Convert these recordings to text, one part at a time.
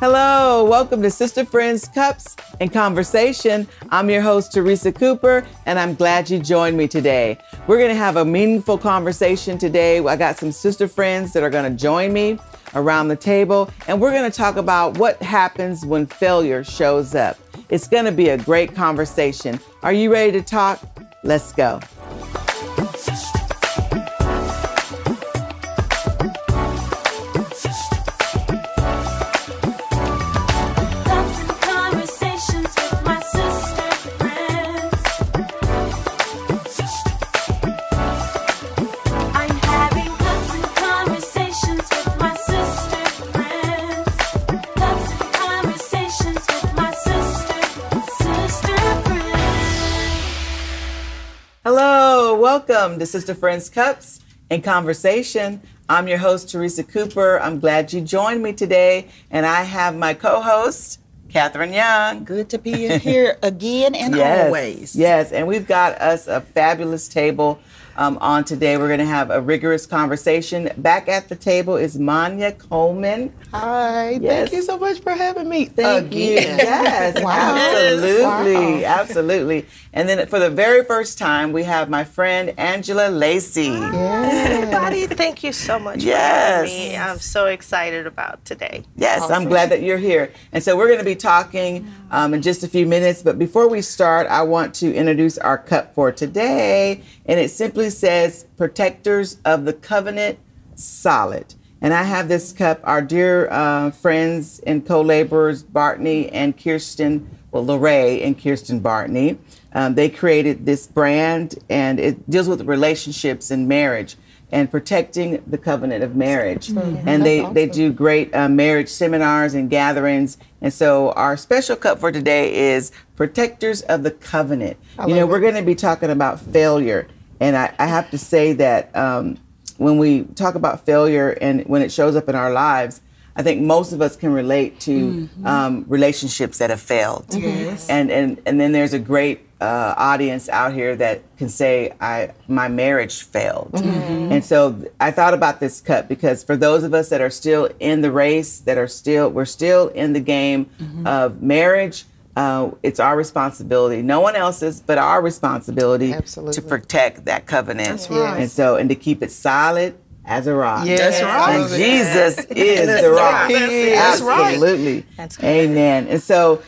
Hello, welcome to Sister Friends Cups and Conversation. I'm your host, Teresa Cooper, and I'm glad you joined me today. We're gonna have a meaningful conversation today. I got some sister friends that are gonna join me around the table, and we're gonna talk about what happens when failure shows up. It's gonna be a great conversation. Are you ready to talk? Let's go. Welcome to Sister Friends Cups and Conversation. I'm your host, Teresa Cooper. I'm glad you joined me today. And I have my co-host, Catherine Young. Good to be here again and yes, always. Yes, and we've got us a fabulous table on today. We're going to have a rigorous conversation. Back at the table is Manya Coleman. Hi, yes. Thank you so much for having me. Thank you. Yes, wow. Absolutely, wow. Absolutely. And then for the very first time, we have my friend Angela Lacey. Hi, yes. Everybody, thank you so much for having me. I'm so excited about today. Yes, awesome. I'm glad that you're here. And so we're going to be talking in just a few minutes, but before we start, I want to introduce our cup for today, and it simply says, Protectors of the Covenant Solid. And I have this cup, our dear friends and co-laborers, Bartney and Kirsten, well, Lorraine and Kirsten Bartney. They created this brand, and it deals with relationships and marriage and protecting the covenant of marriage. Mm-hmm. And they do great marriage seminars and gatherings. And so our special cup for today is Protectors of the Covenant. You know, we're going to be talking about failure. And I have to say that when we talk about failure and when it shows up in our lives, I think most of us can relate to relationships that have failed. Yes. And then there's a great audience out here that can say, my marriage failed. Mm-hmm. And so I thought about this cup because for those of us that are still in the race, that are still, we're still in the game of marriage, it's our responsibility, no one else's, but our responsibility to protect that covenant. Right. And so, and to keep it solid as a rock. Yes. That's right. And Jesus is the rock. That's right. Absolutely. That's good. Amen. And so,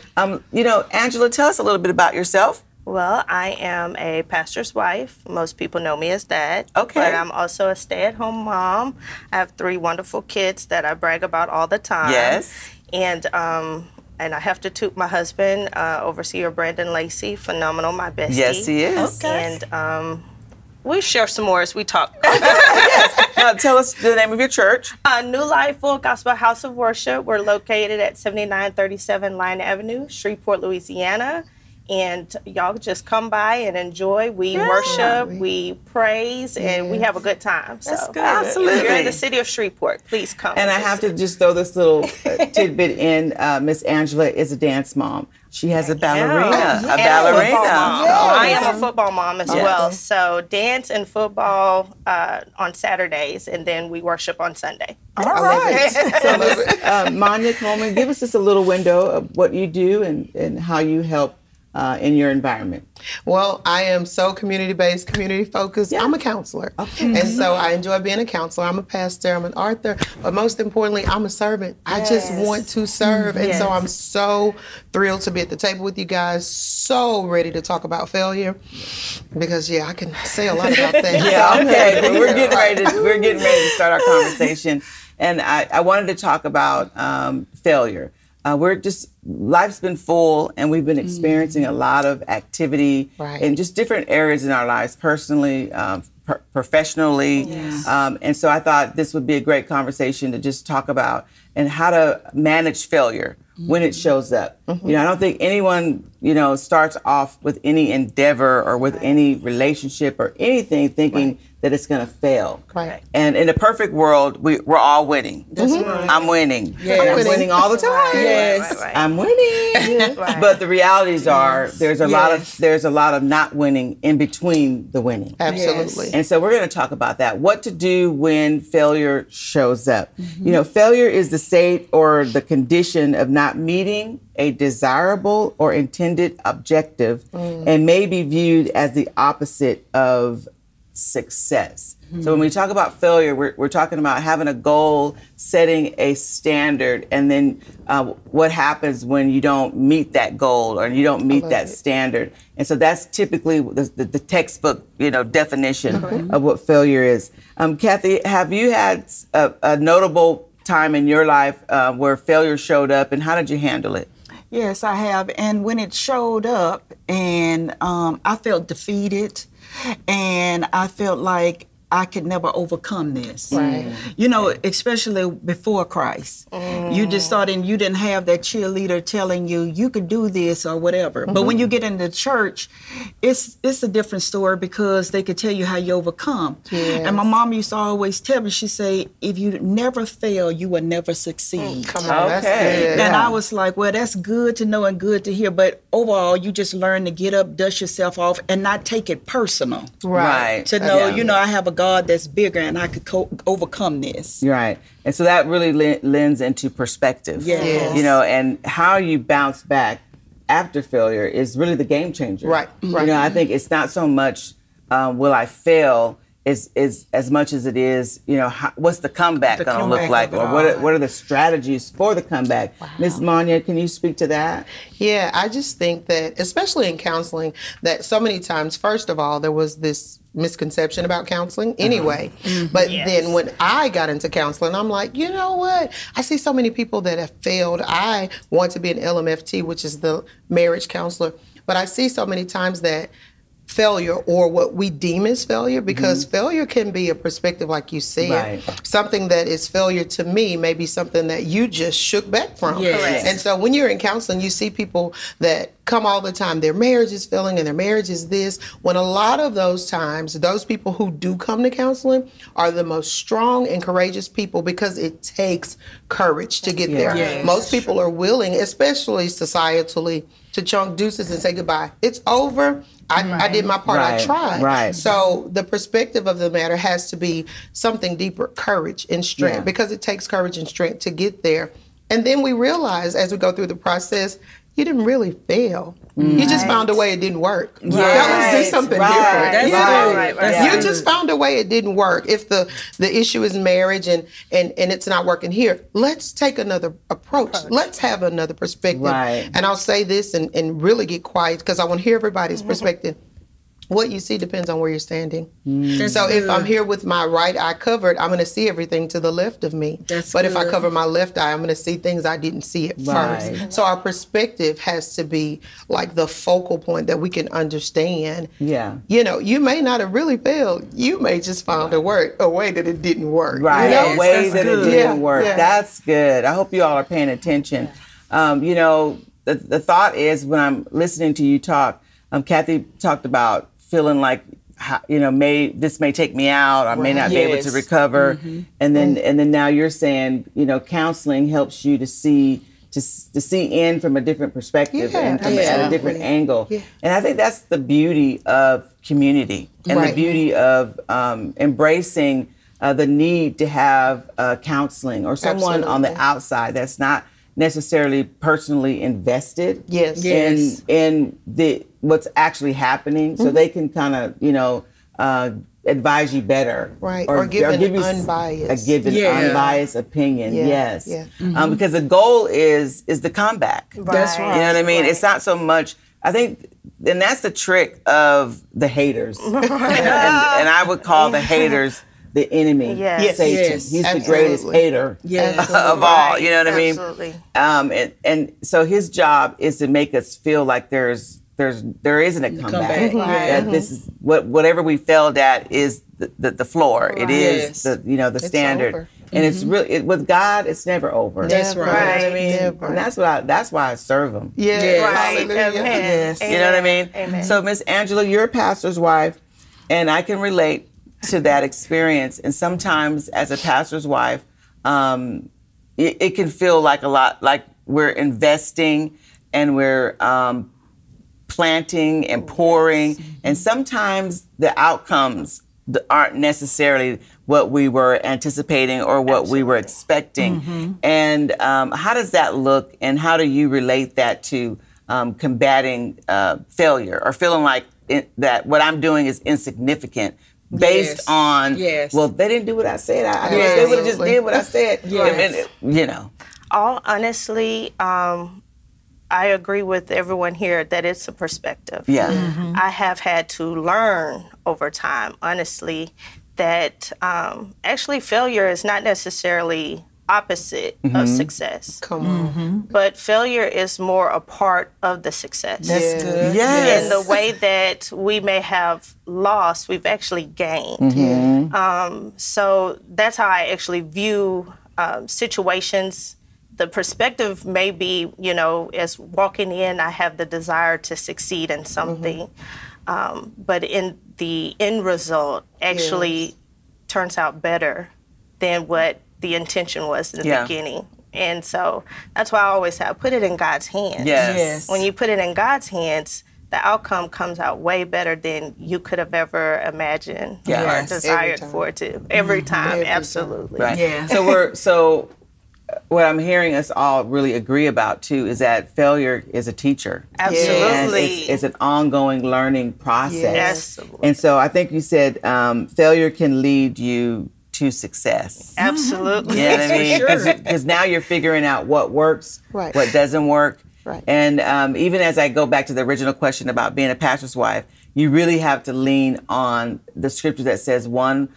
you know, Angela, tell us a little bit about yourself. Well, I am a pastor's wife. Most people know me as that. Okay. But I'm also a stay-at-home mom. I have three wonderful kids that I brag about all the time. Yes. And I have to toot my husband, overseer Brandon Lacey, phenomenal, my bestie. Yes, he is. Okay. And we share some more as we talk. Yes. Now, tell us the name of your church. New Life Full Gospel House of Worship. We're located at 7937 Lyon Avenue, Shreveport, Louisiana. And y'all just come by and enjoy. We worship, we praise, and we have a good time. So. That's good. Absolutely. If you're in the city of Shreveport, please come. And I have to just throw this little tidbit in. Miss Angela is a dance mom. She has a ballerina. A ballerina. I am a football mom as well. So dance and football on Saturdays, and then we worship on Sunday. All right. So Miss Manya Coleman, give us just a little window of what you do and how you help in your environment? Well, I am so community-based, community-focused. Yeah. I'm a counselor. Okay. And so I enjoy being a counselor. I'm a pastor, I'm an author, but most importantly, I'm a servant. Yes. I just want to serve. And so I'm so thrilled to be at the table with you guys, so ready to talk about failure because, I can say a lot about that. But we're getting ready to start our conversation. And I wanted to talk about failure. Life's been full, and we've been experiencing a lot of activity in just different areas in our lives, personally, professionally. Yes. And so I thought this would be a great conversation to just talk about and how to manage failure when it shows up. Mm-hmm. You know, I don't think anyone, you know, starts off with any endeavor or with any relationship or anything thinking that it's going to fail. Right. And in the perfect world, we're all winning. That's right. I'm winning. Yes. I'm winning all the time. Right. Yes. Right. I'm winning. Yes. Right. But the realities are there's a lot of not winning in between the winning. Absolutely. Yes. And so we're going to talk about that. What to do when failure shows up. Mm-hmm. You know, failure is the state or the condition of not meeting a desirable or intended objective and may be viewed as the opposite of success. Mm-hmm. So when we talk about failure, we're talking about having a goal, setting a standard, and then what happens when you don't meet that goal or you don't meet that standard. And so that's typically the textbook, you know, definition of what failure is. Kathy, have you had a notable time in your life where failure showed up, and how did you handle it? Yes, I have. And when it showed up, and I felt defeated, and I felt like I could never overcome this. Right. You know, especially before Christ. Mm. You just thought, and you didn't have that cheerleader telling you, you could do this or whatever. Mm-hmm. But when you get into church, it's a different story because they could tell you how you overcome. Yes. And my mom used to always tell me, she say, if you never fail, you will never succeed. Come on, that's good. And I was like, well, that's good to know and good to hear. But overall, you just learn to get up, dust yourself off, and not take it personal. Right. To know, you know, I have a God that's bigger and I could overcome this. Right. And so that really lends into perspective. Yes. You know, and how you bounce back after failure is really the game changer. Right. Right. You know, I think it's not so much will I fail is as much as it is, you know, how, what's the comeback going to look like, or what are the strategies for the comeback? Wow. Ms. Manya, can you speak to that? Yeah, I just think that, especially in counseling, that so many times, first of all, there was this misconception about counseling anyway. Mm-hmm. But then when I got into counseling, I'm like, you know what? I see so many people that have failed. I want to be an LMFT, which is the marriage counselor. But I see so many times that failure, or what we deem as failure, because failure can be a perspective, like you said. Right. Something that is failure to me may be something that you just shook back from. Yes. And so when you're in counseling, you see people that come all the time, their marriage is failing and their marriage is this, when a lot of those times, those people who do come to counseling are the most strong and courageous people, because it takes courage to get there. Yes. Most people are willing, especially societally, to chunk deuces and say goodbye. It's over. I did my part. I tried. Right. So the perspective of the matter has to be something deeper, courage and strength, because it takes courage and strength to get there. And then we realize as we go through the process, you didn't really fail. You just found a way it didn't work. Right. That was something different. You just found a way it didn't work. If the issue is marriage and it's not working here, let's take another approach. Let's have another perspective. Right. And I'll say this and really get quiet, because I want to hear everybody's perspective. What you see depends on where you're standing. So if I'm here with my right eye covered, I'm going to see everything to the left of me. But if I cover my left eye, I'm going to see things I didn't see at first. So our perspective has to be like the focal point that we can understand. Yeah. You know, you may not have really failed. You may just find a way that it didn't work. Right. You know? A way that it didn't work. Yeah. That's good. I hope you all are paying attention. You know, the thought is, when I'm listening to you talk, Kathy talked about feeling like, you know, this may take me out, I may not be able to recover. And then now you're saying, you know, counseling helps you to see in from a different perspective and from at a different angle. Yeah. And I think that's the beauty of community and the beauty of embracing the need to have counseling or someone on the outside that's not necessarily personally invested in the what's actually happening, so they can kind of, you know, advise you better, or give you unbiased, unbiased opinion. Because the goal is the comeback. That's right. You know what I mean? It's not so much. I think, and that's the trick of the haters, and I would call the haters the enemy, Satan. He's the greatest hater of all. You know what I mean? And so his job is to make us feel like there isn't a comeback. This is whatever we failed at is the floor. It is the standard. And it's really, with God, it's never over. That's right. I mean, and that's why I serve him. Yeah. Yes. Right. Yes. You know what I mean? Amen. So Miss Angela, you're a pastor's wife, and I can relate to that experience. And sometimes as a pastor's wife, it can feel like a lot, like we're investing and we're planting and pouring. And sometimes the outcomes aren't necessarily what we were anticipating or what we were expecting. And how does that look, and how do you relate that to combating failure or feeling like that what I'm doing is insignificant based on, well, they didn't do what I said. I they would have just did what I said. And, you know. All honestly, I agree with everyone here that it's a perspective. Yeah. I have had to learn over time, honestly, that actually failure is not necessarily opposite of success. Come on. But failure is more a part of the success. That's good. Yes. In the way that we may have lost, we've actually gained. So that's how I actually view situations. The perspective may be, you know, as walking in, I have the desire to succeed in something, but in the end result actually turns out better than what the intention was in the beginning. And so that's why I always say, put it in God's hands. Yes. When you put it in God's hands, the outcome comes out way better than you could have ever imagined or desired for it to. Every time, absolutely. Right. Yeah. So we're what I'm hearing us all really agree about, too, is that failure is a teacher. Absolutely. And it's an ongoing learning process. Yes. And so I think you said failure can lead you to success. Absolutely. You know what I mean? Because now you're figuring out what works, what doesn't work. Right. And even as I go back to the original question about being a pastor's wife, you really have to lean on the scripture that says one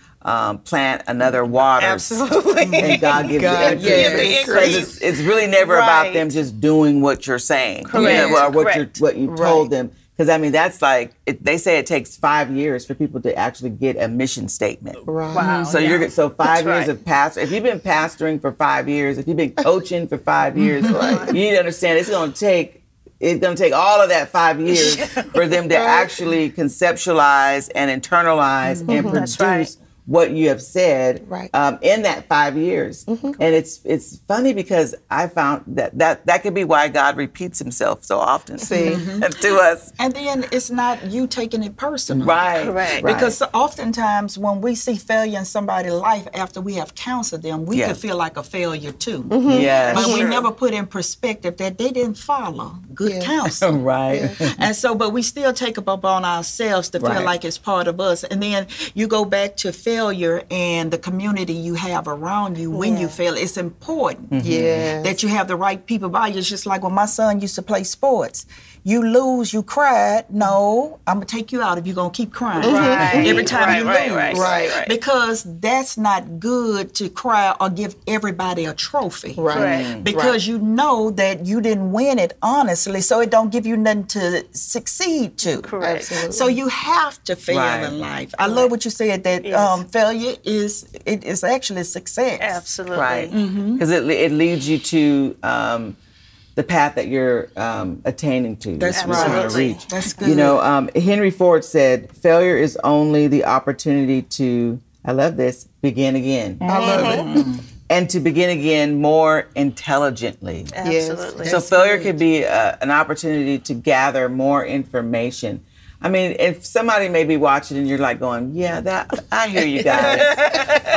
plant, another waters. Absolutely. And God gives you increase. It's really never about them just doing what you're saying. Correct. You know, or what you told them. Because, I mean, that's like, they say it takes 5 years for people to actually get a mission statement. Right. Wow. So, so 5 years of pastor. If you've been pastoring for 5 years, if you've been coaching for 5 years, you need to understand it's going to take all of that 5 years for them to actually conceptualize and internalize and produce what you have said in that 5 years. And it's funny because I found that could be why God repeats himself so often to us. And then it's not you taking it personal. Right. Correct. Because oftentimes when we see failure in somebody's life after we have counseled them, we could feel like a failure too. But we never put in perspective that they didn't follow good counsel. And so, but we still take it upon ourselves to feel like it's part of us. And then you go back to failure and the community you have around you when you fail. It's important that you have the right people by you. It's just like when my son used to play sports. You lose, you cried. No, I'm going to take you out if you're going to keep crying. Every time you lose. Right. Because that's not good to cry or give everybody a trophy. Because you know that you didn't win it honestly, so it don't give you nothing to succeed to. Correct. Absolutely. So you have to fail in life. I love what you said, that failure is actually success. Absolutely. Right. Because it leads you to the path that you're attaining to. That's right. To reach. That's good. You know, Henry Ford said, failure is only the opportunity to, I love this, begin again. I love it. And to begin again more intelligently. Absolutely. So failure could be an opportunity to gather more information. I mean, if somebody may be watching and you're like going, I hear you guys.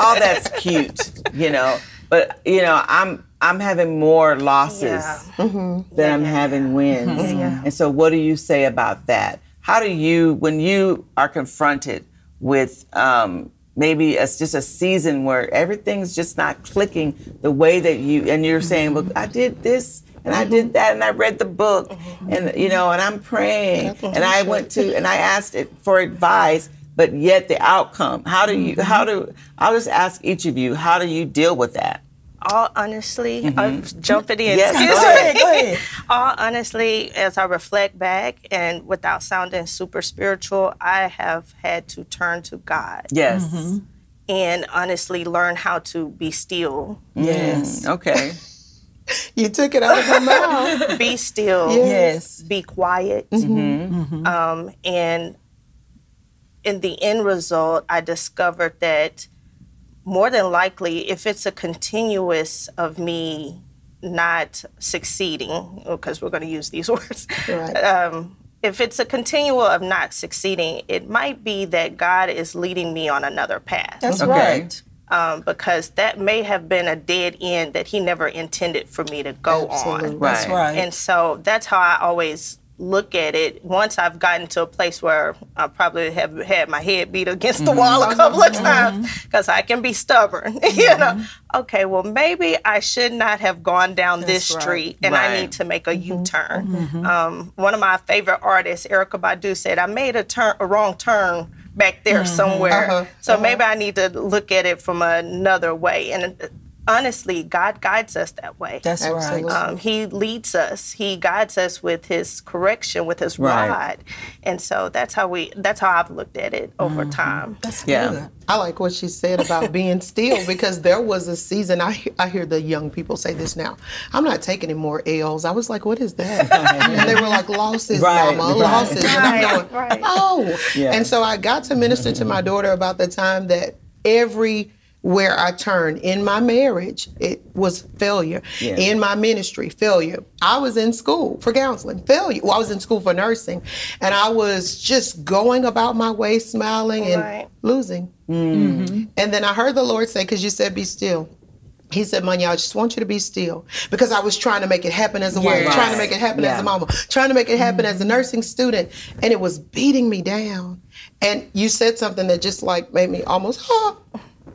All that's cute, you know. But, you know, I'm having more losses than I'm having wins. And so what do you say about that? How do you, when you are confronted with maybe it's just a season where everything's just not clicking the way that you're saying, well, I did this. And I did that, and I read the book, and you know, and I'm praying, and I went to, and I asked it for advice, but yet the outcome. I'll just ask each of you, how do you deal with that? All honestly, I'm jumping in. Yes, go ahead. All honestly, as I reflect back, and without sounding super spiritual, I have had to turn to God. Yes. and honestly learn how to be still. Yes. Okay. You took it out of her mouth. Be still. Yes. Be quiet. Mm-hmm. Mm-hmm. And in the end result, I discovered that more than likely, if it's a continuous of me not succeeding, because we're going to use these words, right. If it's a continual of not succeeding, it might be that God is leading me on another path. That's right. Because that may have been a dead end that he never intended for me to go on. Right. That's right. And so that's how I always look at it. Once I've gotten to a place where I probably have had my head beat against the wall a couple of times, because I can be stubborn, you know. Okay, well, maybe I should not have gone down this street, and I need to make a U-turn. Mm-hmm. One of my favorite artists, Erykah Badu, said, I made a wrong turn back there somewhere. So maybe I need to look at it from another way. And honestly, God guides us that way. That's right. He leads us. He guides us with his correction, with his rod. And so that's how I've looked at it over time. That's good. I like what she said about being still, because there was a season, I hear the young people say this now, I'm not taking any more L's. I was like, what is that? And they were like, losses, mama, losses. And I'm going, oh. Yeah. And so I got to minister to my daughter about the time that everywhere I turned, in my marriage, it was failure. Yeah. In my ministry, failure. I was in school for counseling, failure. Well, I was in school for nursing, and I was just going about my way, smiling and losing. Mm-hmm. And then I heard the Lord say, because you said, be still. He said, Manya, I just want you to be still. Because I was trying to make it happen as a wife, trying to make it happen as a mama, trying to make it happen as a nursing student. And it was beating me down. And you said something that just like made me almost,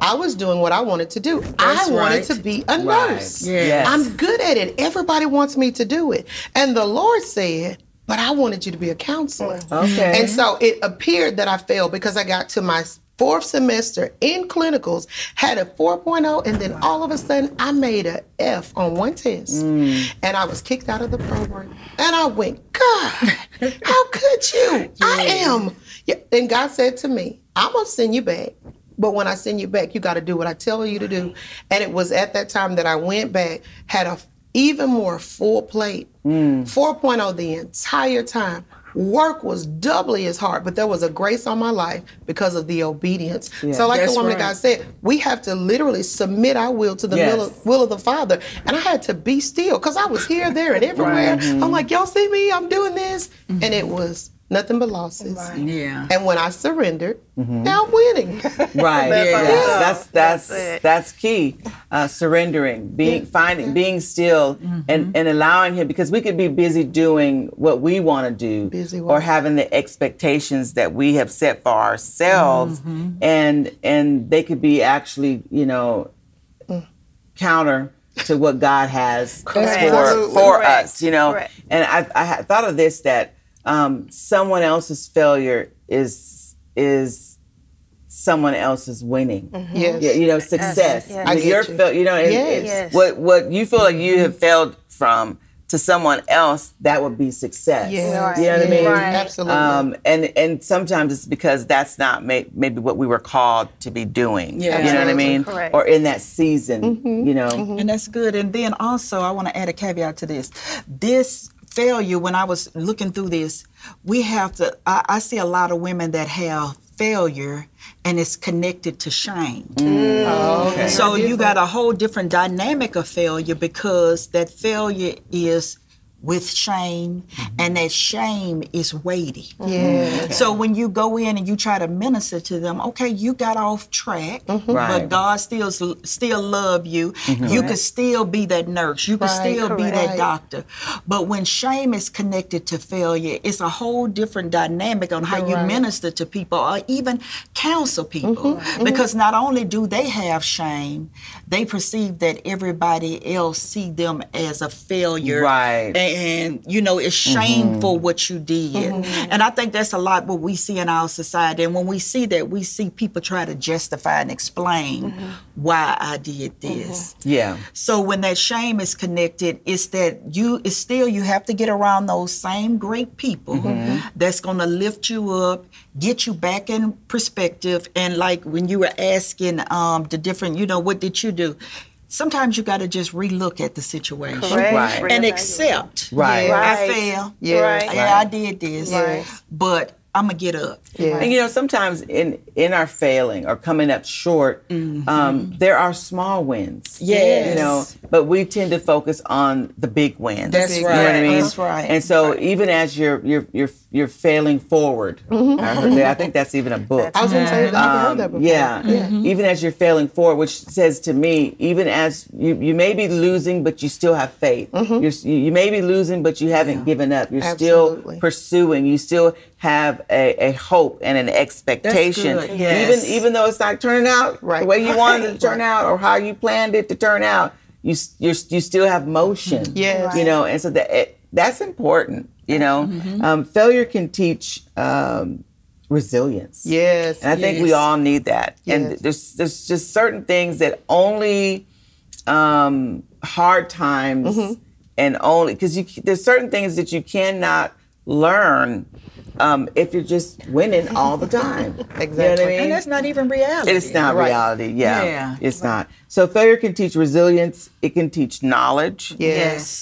I was doing what I wanted to do. That's I wanted to be a nurse. Yes. I'm good at it. Everybody wants me to do it. And the Lord said, but I wanted you to be a counselor. Okay. And so it appeared that I failed because I got to my fourth semester in clinicals, had a 4.0, and then all of a sudden I made an F on one test. And I was kicked out of the program. And I went, God, how could you? I am. And God said to me, I'm going to send you back. But when I send you back, you got to do what I tell you to do. And it was at that time that I went back, had a even more full plate, 4.0 the entire time. Work was doubly as hard, but there was a grace on my life because of the obedience. Yeah, so like the woman of God said, we have to literally submit our will to the will of the Father. And I had to be still because I was here, there, and everywhere. I'm like, y'all see me? I'm doing this. And it was nothing but losses. And when I surrendered, now I'm winning. That's key. Surrendering, being still, and allowing him, because we could be busy doing what we want to do, or having the expectations that we have set for ourselves, and they could be actually, you know, counter to what God has for us, you know. And I thought of this, that someone else's failure is someone else's winning. You know, success. What you feel like you have failed from to someone else, that would be success. You know what I mean? Absolutely. And sometimes it's because that's not maybe what we were called to be doing. You know what I mean? Or in that season, you know. And that's good. And then also, I want to add a caveat to this. This failure, when I was looking through this, we have to, I see a lot of women that have failure and it's connected to shame. So you got a whole different dynamic of failure, because that failure is with shame, and that shame is weighty. So when you go in and you try to minister to them, okay, you got off track, but God still love you. You could still be that nurse. You could still be that doctor. But when shame is connected to failure, it's a whole different dynamic on how you minister to people or even counsel people. Because not only do they have shame, they perceive that everybody else see them as a failure. and, you know, it's shameful what you did. And I think that's a lot what we see in our society. And when we see that, we see people try to justify and explain why I did this. Yeah. So when that shame is connected, it's that you have to get around those same great people that's going to lift you up, get you back in perspective. And like when you were asking the different, you know, what did you do? Sometimes you got to just relook at the situation and accept. I failed. I did this, but I'm gonna get up. And you know, sometimes in our failing or coming up short, there are small wins. You know, but we tend to focus on the big wins. That's right. You know what I mean? That's right. And so even as you're failing forward, I think that's even a book. I was gonna say, I've heard that before. Even as you're failing forward, which says to me, even as you may be losing, but you still have faith. You may be losing, but you haven't given up. You're still pursuing. You still have a hope and an expectation. Even though it's not turning out the way you wanted it to turn out or how you planned it to turn out, you still have motion. You know, and so that's important, you know. Failure can teach resilience. And I think we all need that. And there's just certain things that only hard times and only, because there's certain things that you cannot learn if you're just winning all the time. Exactly. You know what I mean? And that's not even reality. It's not reality. It's not. So failure can teach resilience. It can teach knowledge. It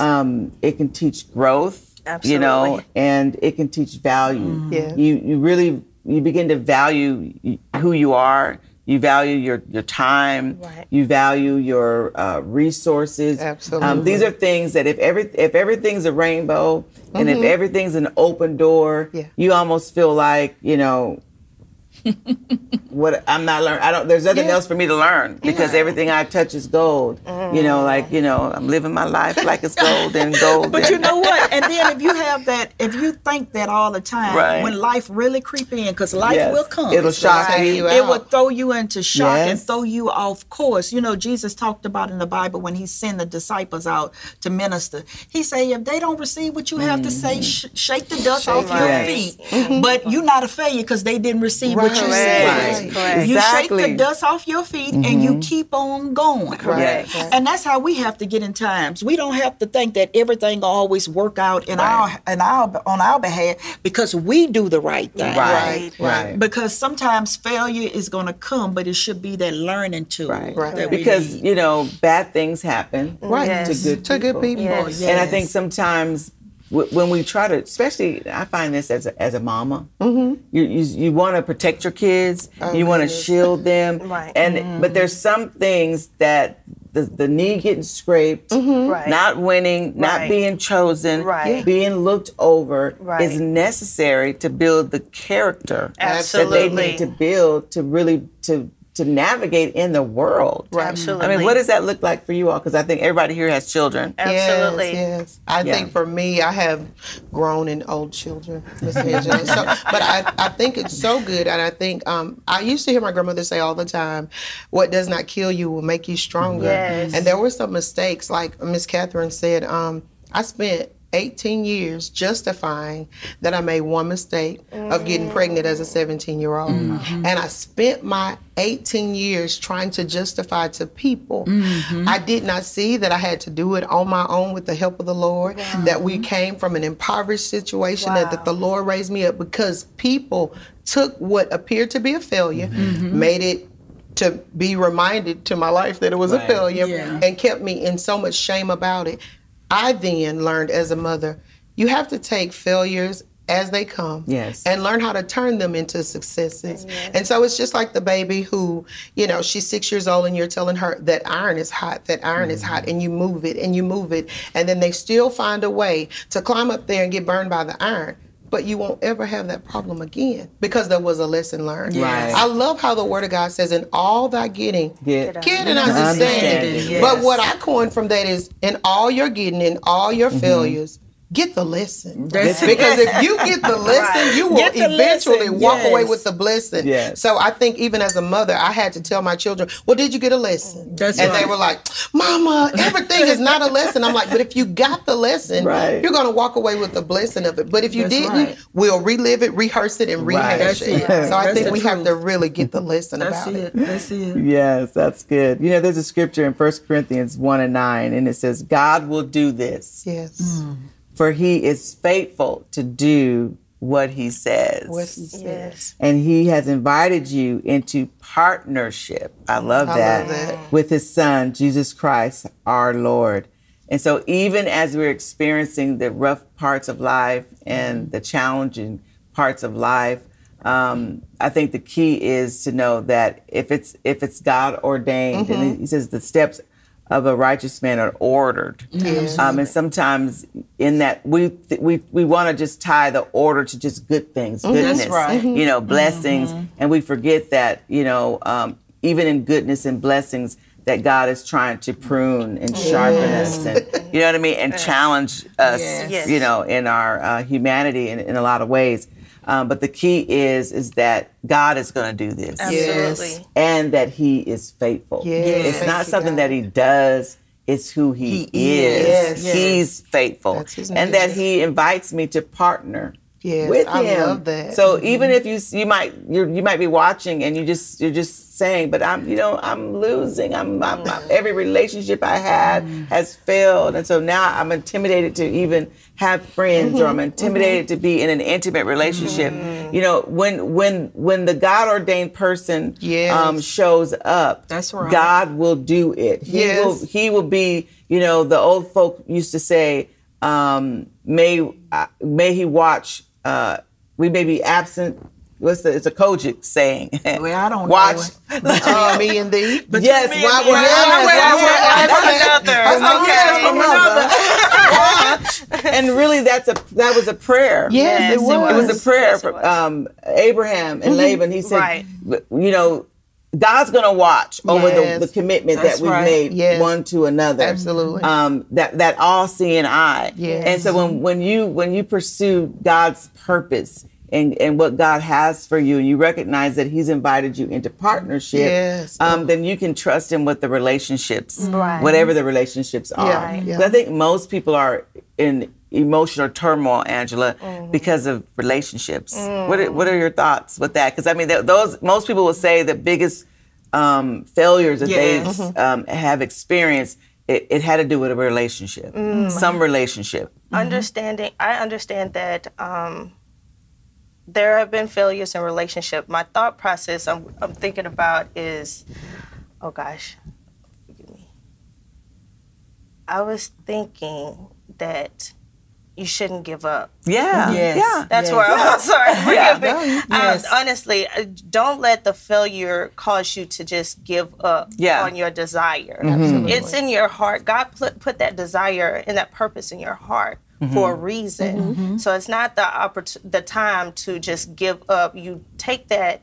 can teach growth. Absolutely. You know, and it can teach value. You begin to value who you are. You value your time. You value your resources. Absolutely. These are things that if everything's a rainbow and if everything's an open door, you almost feel like, you know, what I'm not learning. There's nothing else for me to learn because everything I touch is gold. You know, like, you know, I'm living my life like it's gold and gold. But you know what? And then if you have that, if you think that all the time, when life really creep in, because life will come. It'll shock you. It will throw you into shock and throw you off course. You know, Jesus talked about in the Bible when he sent the disciples out to minister. He said, if they don't receive what you have to say, shake the dust off your feet. But you're not a failure because they didn't receive what you said. You shake the dust off your feet and you keep on going. And that's how we have to get in times. We don't have to think that everything will always work out in on our behalf because we do the right thing. Because sometimes failure is going to come, but it should be that learning tool. That because you know, bad things happen to good people. And I think sometimes when we try to, especially, I find this as a mama, you want to protect your kids, you want to shield them, and but there's some things that the knee getting scraped, not winning, not being chosen, being looked over is necessary to build the character that they need to build to really to navigate in the world. Absolutely. I mean, what does that look like for you all? Because I think everybody here has children. Absolutely. Yes. I think for me, I have grown and old children, Ms. Angela. But I think it's so good. And I think I used to hear my grandmother say all the time, what does not kill you will make you stronger. Yes. And there were some mistakes. Like Ms. Catherine said, I spent 18 years justifying that I made one mistake of getting pregnant as a 17-year-old. And I spent my 18 years trying to justify to people. I did not see that I had to do it on my own with the help of the Lord, that we came from an impoverished situation, that the Lord raised me up because people took what appeared to be a failure, made it to be reminded to my life that it was a failure, and kept me in so much shame about it. I then learned as a mother, you have to take failures as they come and learn how to turn them into successes. And so it's just like the baby who, you know, she's 6 years old and you're telling her that iron is hot, that iron is hot, and you move it and you move it. And then they still find a way to climb up there and get burned by the iron. But you won't ever have that problem again because there was a lesson learned. Yes. I love how the Word of God says, in all thy getting, get an understanding. But what I coined from that is, in all your getting, in all your failures, get the lesson. That's because if you get the lesson, you will eventually walk away with the blessing. Yes. So I think even as a mother, I had to tell my children, well, did you get a lesson? That's and they were like, Mama, everything is not a lesson. I'm like, but if you got the lesson, you're going to walk away with the blessing of it. But if you didn't, we'll relive it, rehearse it, and rehash it. So I think we have to really get the lesson about it. That's it. Yes, that's good. You know, there's a scripture in 1 Corinthians 1:9, and it says, God will do this. Yes. Mm. For he is faithful to do what he says. What he says. And he has invited you into partnership. I love that. With his son, Jesus Christ, our Lord. And so even as we're experiencing the rough parts of life and the challenging parts of life, I think the key is to know that if it's God ordained, and he says the steps of a righteous man are ordered. Yes. And sometimes in that, we wanna just tie the order to just good things, goodness, you know, blessings. And we forget that, you know, even in goodness and blessings, that God is trying to prune and sharpen us, and you know what I mean? And challenge us, you know, in our humanity in a lot of ways. But the key is that God is going to do this. Absolutely. And that he is faithful. Yes. It's not something that he does. It's who he is. Yes. He's faithful. And that he invites me to partner with him. I love that. So even if you might be watching and you're just saying, but I'm losing. Every relationship I had has failed, and so now I'm intimidated to even have friends, or I'm intimidated to be in an intimate relationship. You know, when the God ordained person shows up, that's right. God will do it. He will be. You know, the old folk used to say, may he watch. We may be absent. It's a Kojic saying. Well, I don't know. Watch me and thee. But yes, why we're another. And really, that was a prayer. Yes, it was. It was a prayer from Abraham and Laban. He said, you know, God's going to watch over the commitment that we've made one to another. Absolutely. That all-seeing eye. Yes. And so when you pursue God's purpose, and what God has for you, and you recognize that he's invited you into partnership, then you can trust him with the relationships, whatever the relationships are. But I think most people are in emotional turmoil, Angela, because of relationships. What are your thoughts with that? Because I mean, most people will say the biggest failures that they have experienced, it had to do with a relationship, some relationship. I understand that there have been failures in relationship. My thought process I'm thinking about is, oh gosh, forgive me. I was thinking that you shouldn't give up. That's where I was. Sorry, forgive me. Honestly, don't let the failure cause you to just give up on your desire. Absolutely. It's in your heart. God put that desire and that purpose in your heart. For a reason. So it's not the time to just give up. You take that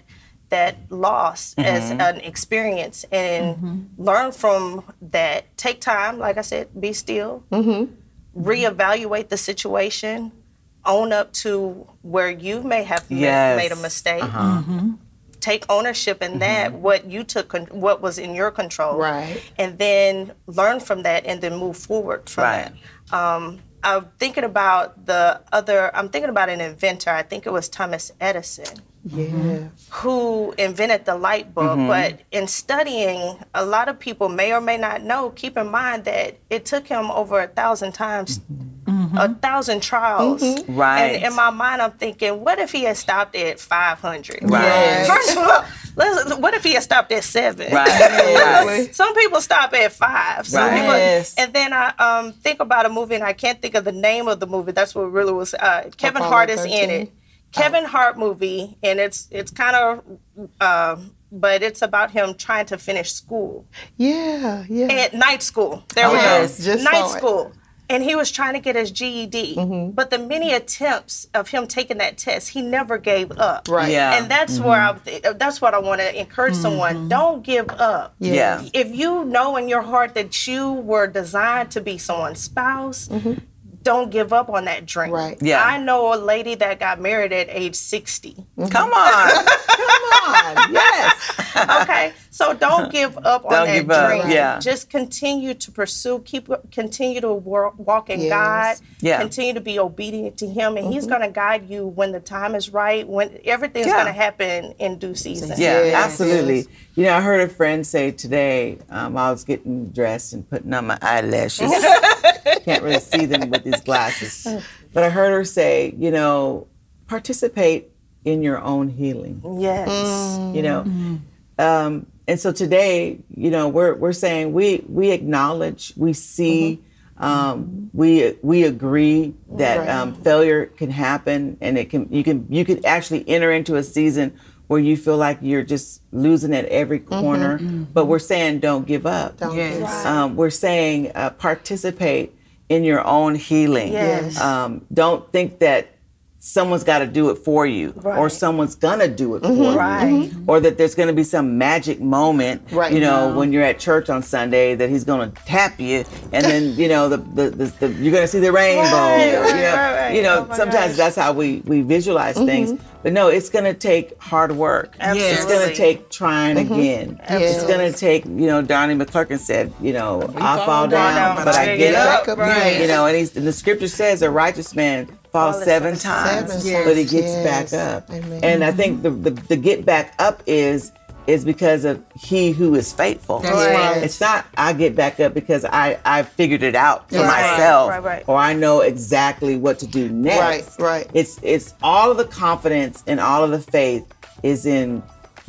loss as an experience and learn from that. Take time, like I said, be still, reevaluate the situation, own up to where you may have made a mistake. Take ownership in that, what was in your control. And then learn from that and then move forward from that. I'm thinking about an inventor. I think it was Thomas Edison who invented the light bulb. But in studying, a lot of people may or may not know, keep in mind that it took him over 1,000 times, 1,000 trials. And in my mind, I'm thinking, what if he had stopped at 500? First of all, what if he had stopped at 7? Some people stop at 5. And then I think about a movie, and I can't think of the name of the movie. That's what really was. Kevin Hart is in it. Kevin Hart movie, and it's kind of, but it's about him trying to finish school. At night school. There we go. Night school. And he was trying to get his GED. But the many attempts of him taking that test, he never gave up. And that's where that's what I want to encourage someone. Don't give up. If you know in your heart that you were designed to be someone's spouse, don't give up on that dream. Right. Yeah. I know a lady that got married at age 60. Mm-hmm. Come on. Come on. Yes. Okay. So don't give up on that dream. Right. Yeah. Just continue to pursue. Continue to walk in God. Yeah. Continue to be obedient to Him, and mm-hmm. He's going to guide you when the time is right. When everything's going to happen in due season. Yeah, yes. Absolutely. You know, I heard a friend say today. I was getting dressed and putting on my eyelashes. Can't really see them with these glasses. But I heard her say, you know, participate in your own healing. Yes. Mm. You know. Mm. And so today, you know, we're saying we acknowledge, we see, mm-hmm. We agree that right. Failure can happen, and it can you could actually enter into a season where you feel like you're just losing at every corner. Mm-hmm, mm-hmm. But we're saying don't give up. Don't yes. give up. We're saying participate in your own healing. Yes. Don't think that someone's got to do it for you, right. or someone's gonna do it mm-hmm. for you, right. or that there's gonna be some magic moment, right. you know, when you're at church on Sunday that He's gonna tap you, and then you know the you're gonna see the rainbow. Right, or, right, you know, right. you know sometimes gosh. That's how we visualize mm-hmm. things. But no, it's gonna take hard work. Absolutely. It's gonna take trying mm-hmm. again. Absolutely. It's gonna take, you know, Donnie McClurkin said, you know, I fall down, but I get up. Right. You know, and the scripture says a righteous man falls seven times, yes, but he gets back up. Amen. And I think the get back up is because of He who is faithful. Right. It's not I get back up because I figured it out for myself, right. or I know exactly what to do next. Right. It's all of the confidence and all of the faith is in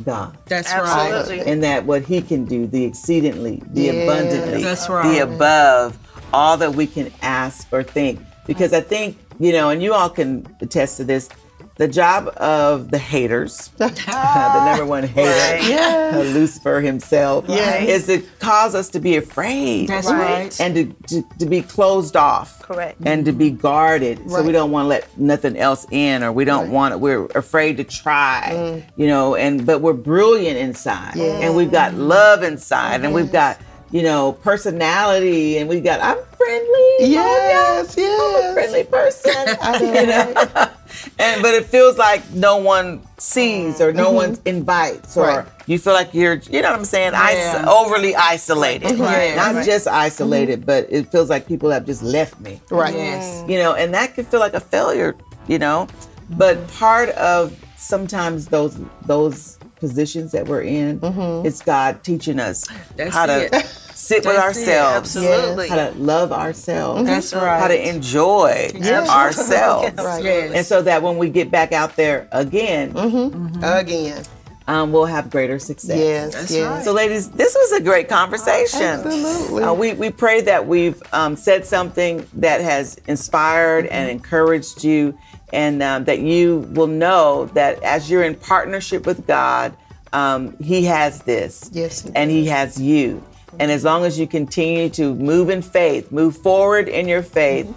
God. That's absolutely right. And that what He can do, the exceedingly, the abundantly, that's right. the above, all that we can ask or think. Because I think, you know, and you all can attest to this, the job of the haters, the number one hater, Lucifer himself, is to cause us to be afraid. That's right. And to be closed off. Correct. And to be guarded. Right. So we don't want to let nothing else in, or we don't want to, we're afraid to try, you know, but we're brilliant inside. Yeah. And we've got love inside, and we've got, you know, personality, and we've got, I'm friendly. Yes, yes. I'm a friendly person. You know? But it feels like no one sees or no mm-hmm. one invites, or you feel like you're, you know what I'm saying, overly isolated. Mm-hmm. Right. Not just isolated, mm-hmm. but it feels like people have just left me. Right. Yes. You know, and that can feel like a failure, you know. Mm-hmm. But part of sometimes those positions that we're in, mm-hmm. it's God teaching us how to sit with ourselves, absolutely. How to love ourselves, that's right. how to enjoy ourselves, right. yes. and so that when we get back out there again, we'll have greater success. Yes, that's right. So, ladies, this was a great conversation. Absolutely. We pray that we've said something that has inspired and encouraged you, and that you will know that as you're in partnership with God, He has this, and He has you. And as long as you continue to move in faith, move forward in your faith,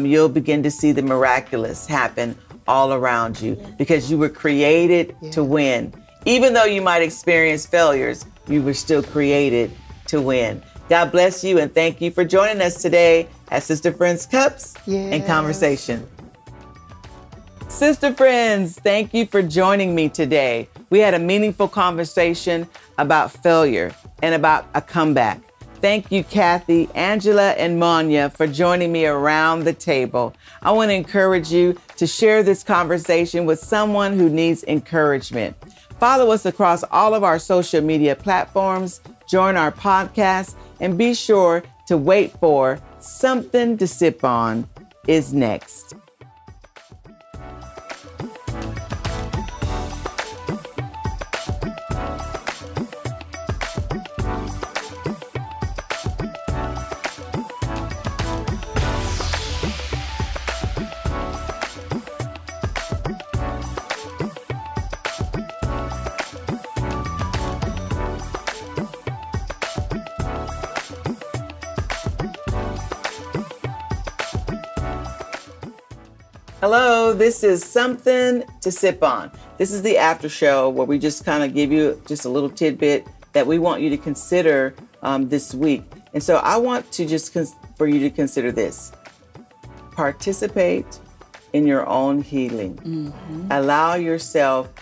you'll begin to see the miraculous happen all around you, because you were created to win. Even though you might experience failures, you were still created to win. God bless you, and thank you for joining us today at Sister Friends Cups and Conversation. Sister Friends, thank you for joining me today. We had a meaningful conversation about failure and about a comeback. Thank you, Kathy, Angela, and Manya, for joining me around the table. I want to encourage you to share this conversation with someone who needs encouragement. Follow us across all of our social media platforms, join our podcast, and be sure to wait for Something to Sip On is next. Hello, this is Something to Sip On. This is the after show where we just kind of give you just a little tidbit that we want you to consider this week. And so I want to just for you to consider this. participate in your own healing. Mm-hmm. Allow yourself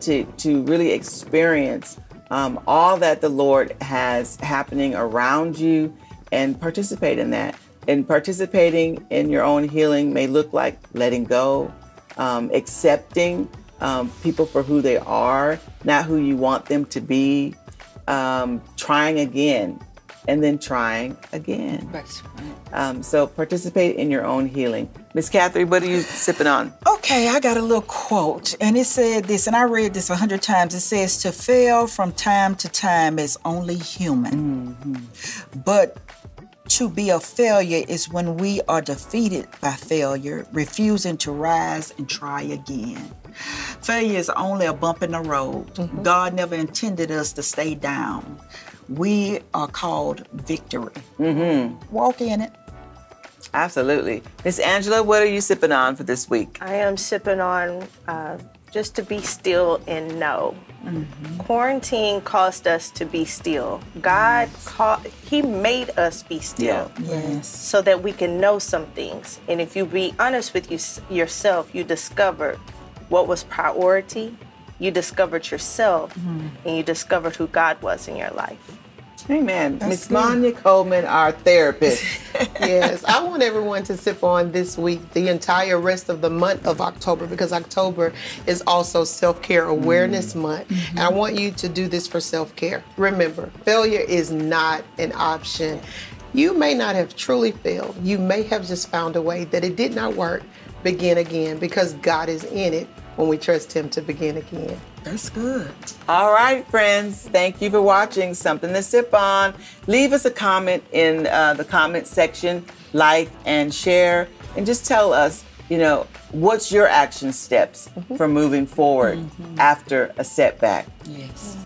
to really experience all that the Lord has happening around you and participate in that. And participating in your own healing may look like letting go, accepting people for who they are, not who you want them to be, trying again, and then trying again. Right. So participate in your own healing. Miss Catherine, what are you sipping on? Okay, I got a little quote, and it said this, and I read this 100 times. It says, "To fail from time to time is only human, mm-hmm. but to be a failure is when we are defeated by failure, refusing to rise and try again. Failure is only a bump in the road. Mm-hmm. God never intended us to stay down. We are called victory." Mm-hmm. Walk in it. Absolutely. Miss Angela, what are you sipping on for this week? I am sipping on just to be still and know. Mm-hmm. Quarantine caused us to be still. God, yes. He made us be still, yeah. Yes. So that we can know some things. And if you be honest with yourself, you discover what was priority. You discovered yourself, mm-hmm. and you discovered who God was in your life. Amen. Miss Manya Coleman, our therapist. Yes, I want everyone to sip on this week, the entire rest of the month of October, because October is also Self-Care Awareness Month. Mm-hmm. And I want you to do this for self-care. Remember, failure is not an option. You may not have truly failed. You may have just found a way that it did not work. Begin again, because God is in it when we trust Him to begin again. That's good. All right, friends. Thank you for watching Something to Sip On. Leave us a comment in the comment section, like and share, and just tell us, you know, what's your action steps for moving forward after a setback. Yes.